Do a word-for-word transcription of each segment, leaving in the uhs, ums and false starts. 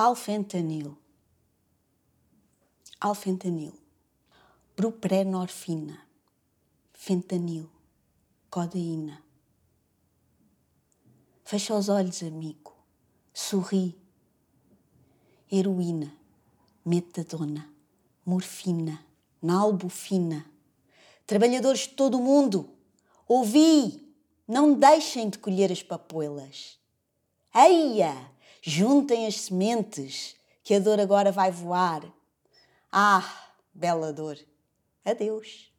alfentanil, alfentanil, buprenorfina, fentanil, codeína. Fecha os olhos, amigo, sorri. Heroína, metadona, morfina, nalbufina. Trabalhadores de todo o mundo, ouvi! Não deixem de colher as papoelas. Eia! Juntem as sementes, que a dor agora vai voar. Ah, bela dor! Adeus!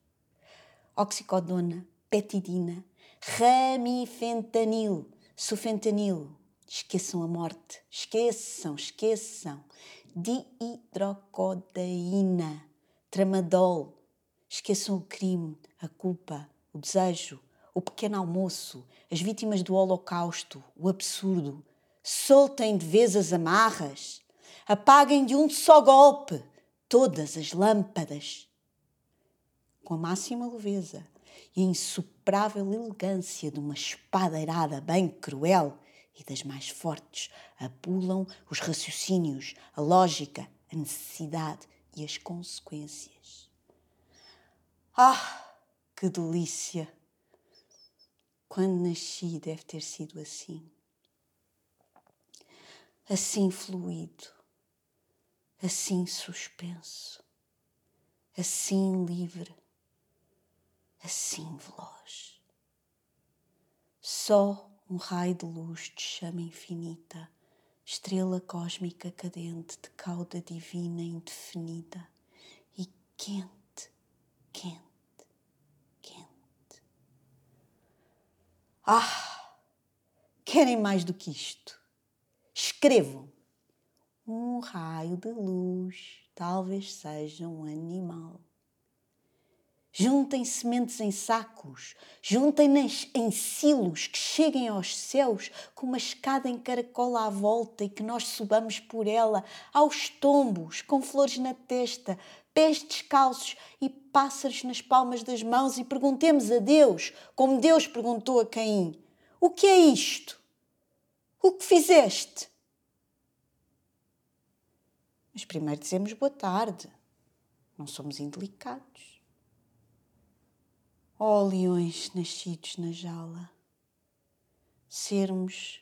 Oxicodona, petidina, remifentanil, sufentanil. Esqueçam a morte, esqueçam, esqueçam. Dihidrocodaina, tramadol. Esqueçam o crime, a culpa, o desejo, o pequeno almoço, as vítimas do holocausto, o absurdo. Soltem de vez as amarras. Apaguem de um só golpe todas as lâmpadas. Com a máxima leveza e a insuperável elegância de uma espadeirada bem cruel e das mais fortes, apulam os raciocínios, a lógica, a necessidade e as consequências. Ah, que delícia! Quando nasci deve ter sido assim. Assim fluido, assim suspenso, assim livre, assim veloz. Só um raio de luz de chama infinita, estrela cósmica cadente de cauda divina indefinida e quente. Quente, quente. Ah! Querem mais do que isto? Escrevam. Um raio de luz talvez seja um animal. Juntem sementes em sacos, juntem-nas em silos que cheguem aos céus com uma escada em caracola à volta e que nós subamos por ela aos tombos, com flores na testa, pés descalços e pássaros nas palmas das mãos e perguntemos a Deus, como Deus perguntou a Caim, o que é isto? O que fizeste? Mas primeiro dizemos boa tarde. Não somos indelicados. Ó leões nascidos na jaula, sermos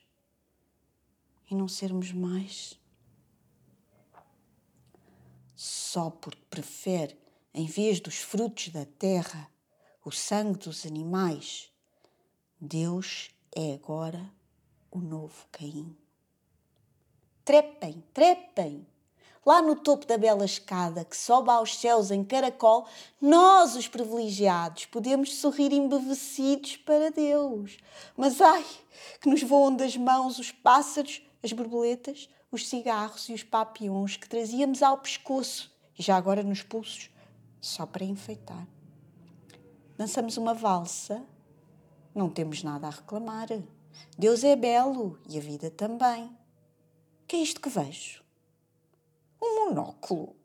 e não sermos mais. Só porque prefere, em vez dos frutos da terra, o sangue dos animais, Deus é agora o novo Caim. Trepem, trepem! Lá no topo da bela escada que sobe aos céus em caracol, nós, os privilegiados, podemos sorrir embevecidos para Deus. Mas ai, que nos voam das mãos os pássaros, as borboletas, os cigarros e os papiões que trazíamos ao pescoço e já agora nos pulsos, só para enfeitar. Dançamos uma valsa, não temos nada a reclamar. Deus é belo e a vida também. O que é isto que vejo? Um monóculo.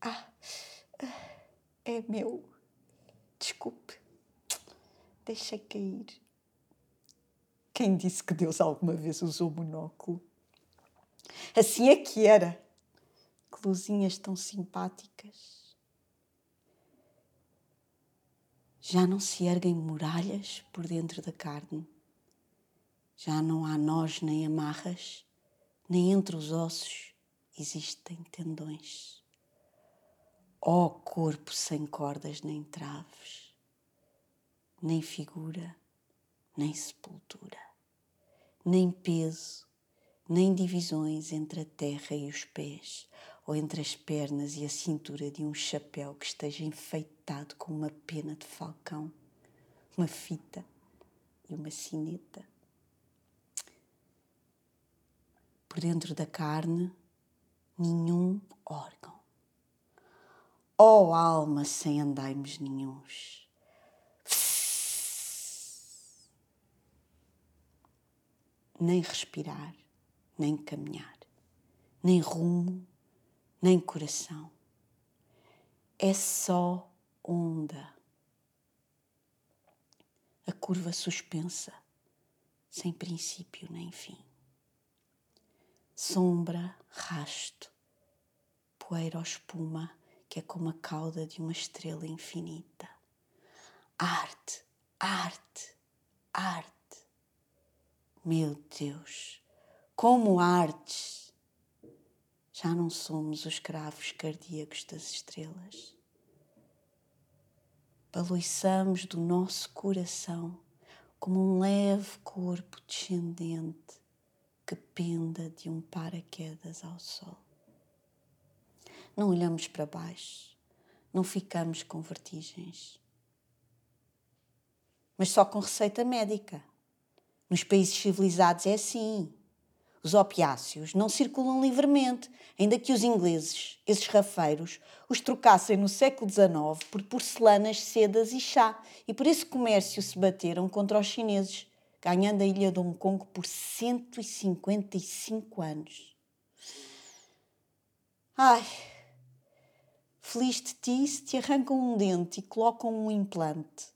Ah, é meu. Desculpe. Deixei cair. Quem disse que Deus alguma vez usou monóculo? Assim é que era. Que luzinhas tão simpáticas. Já não se erguem muralhas por dentro da carne. Já não há nós nem amarras, nem entre os ossos existem tendões. Ó corpo sem cordas nem traves, nem figura, nem sepultura, nem peso, nem divisões entre a terra e os pés, ou entre as pernas e a cintura de um chapéu que esteja enfeitado com uma pena de falcão, uma fita e uma sineta. Por dentro da carne, nenhum órgão. Ó alma sem andaimes nenhuns. Nem respirar, nem caminhar, nem rumo, nem coração. É só onda. A curva suspensa, sem princípio nem fim. Sombra rasto, poeira ou espuma que é como a cauda de uma estrela infinita. Arte, arte, arte. Meu Deus, como artes! Já não somos os cravos cardíacos das estrelas. Balouçamos do nosso coração como um leve corpo descendente que penda de um paraquedas ao sol. Não olhamos para baixo, não ficamos com vertigens. Mas só com receita médica. Nos países civilizados é assim. Os opiáceos não circulam livremente, ainda que os ingleses, esses rafeiros, os trocassem no século dezenove por porcelanas, sedas e chá. E por esse comércio se bateram contra os chineses, ganhando a ilha de Hong Kong por cento e cinquenta e cinco anos. Ai, feliz de ti se te arrancam um dente e colocam um implante.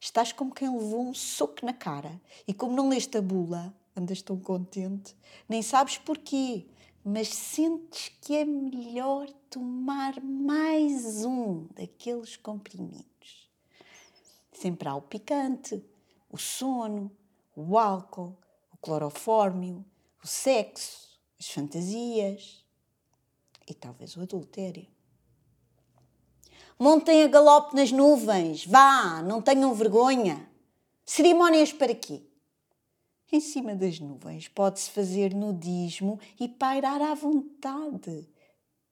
Estás como quem levou um soco na cara. E como não leste a bula, andas tão contente, nem sabes porquê, mas sentes que é melhor tomar mais um daqueles comprimidos. Sempre há o picante, o sono, o álcool, o clorofórmio, o sexo, as fantasias e talvez o adultério. Montem a galope nas nuvens, vá, não tenham vergonha. Cerimónias para quê? Em cima das nuvens pode-se fazer nudismo e pairar à vontade,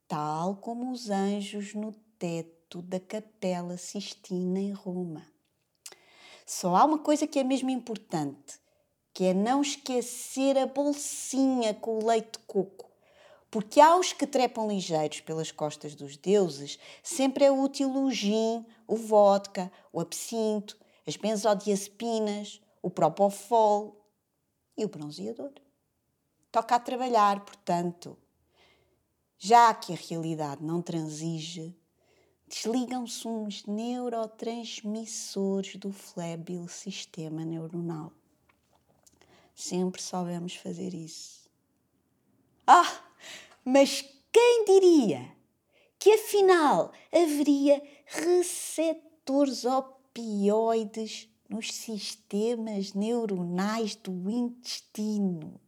tal como os anjos no teto da Capela Sistina em Roma. Só há uma coisa que é mesmo importante, que é não esquecer a bolsinha com o leite de coco, porque há os que trepam ligeiros pelas costas dos deuses, sempre é útil o gin, o vodka, o absinto, as benzodiazepinas, o propofol e o bronzeador. Toca a trabalhar, portanto. Já que a realidade não transige, desligam-se uns neurotransmissores do flébil sistema neuronal. Sempre soubemos fazer isso. Ah, mas quem diria que afinal haveria receptores opioides nos sistemas neuronais do intestino?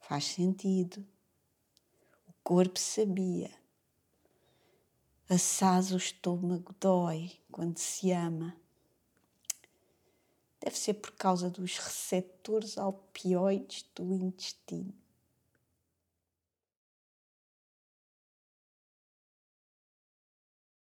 Faz sentido. O corpo sabia. Assaz o estômago dói quando se ama. Deve ser por causa dos receptores opioides do intestino.